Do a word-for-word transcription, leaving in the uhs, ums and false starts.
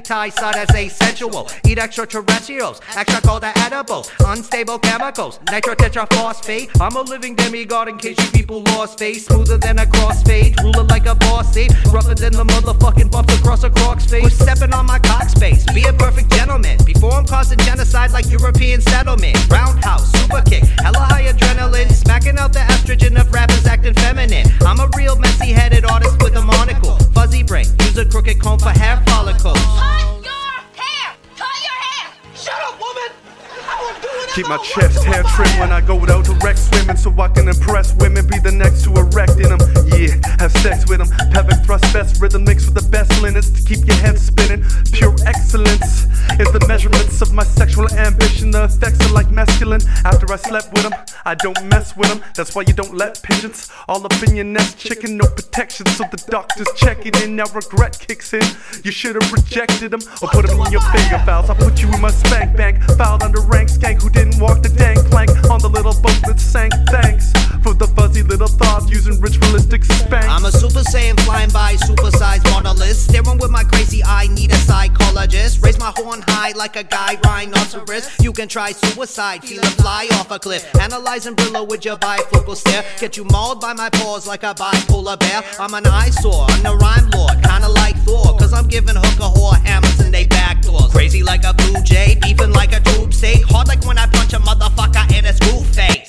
Thai side as asexual. Eat extraterrestrials, extra called the edibles. Unstable chemicals, nitro tetraphosphate. I'm a living demigod in case you people lost face. Smoother than a crossfade, ruler like a boss safe. Rougher than the motherfucking bumps across a croc's face. Who's stepping on my cock space? Be a perfect gentleman before I'm causing genocide like European settlement. Roundhouse, super kick, hella high adrenaline. Smacking out the estrogen of rappers acting feminine. I'm a real messy headed artist with a monocle. Fuzzy brain, use a crooked comb for hair follicles. Cut your hair! Cut your hair! Shut up, woman! I will do it. Keep my chest hair trim when I go out to wreck swimming, so I can impress women, be the next to erect in them. Yeah, have sex with them. Pelvic thrust, best rhythm mixed with the best linens to keep your head spinning. Pure excellence is the measurements of my sexual ambition. The effects are like masculine. After I slept with them, I don't mess with them. That's why you don't let pigeons all up in your nest. Chicken, no protection, so the doctor's checking in. Now regret kicks in. You should have rejected them or put them in your finger fouls. I put you in my spank bank, filed under rank skank who didn't walk the dang plank on the little boat that sank. Thanks for the fuzzy little thoughts using ritualistic spanks. I'm a super saiyan flying by, supersized monolith. Staring with my crazy eye, need a psychologist. Raise my horn high like a guy rhinoceros. You can try suicide, feel a fly off a cliff. Analyzing Brillo with your bifocal stare. Get you mauled by my paws like a bipolar bear. I'm an eyesore, I'm the rhyme lord, kinda like Thor. Cause I'm giving hooker whore hammers in they back doors. Crazy like a blue jay, beefing like a tube steak. Hard like when I punch a motherfucker in his groove face.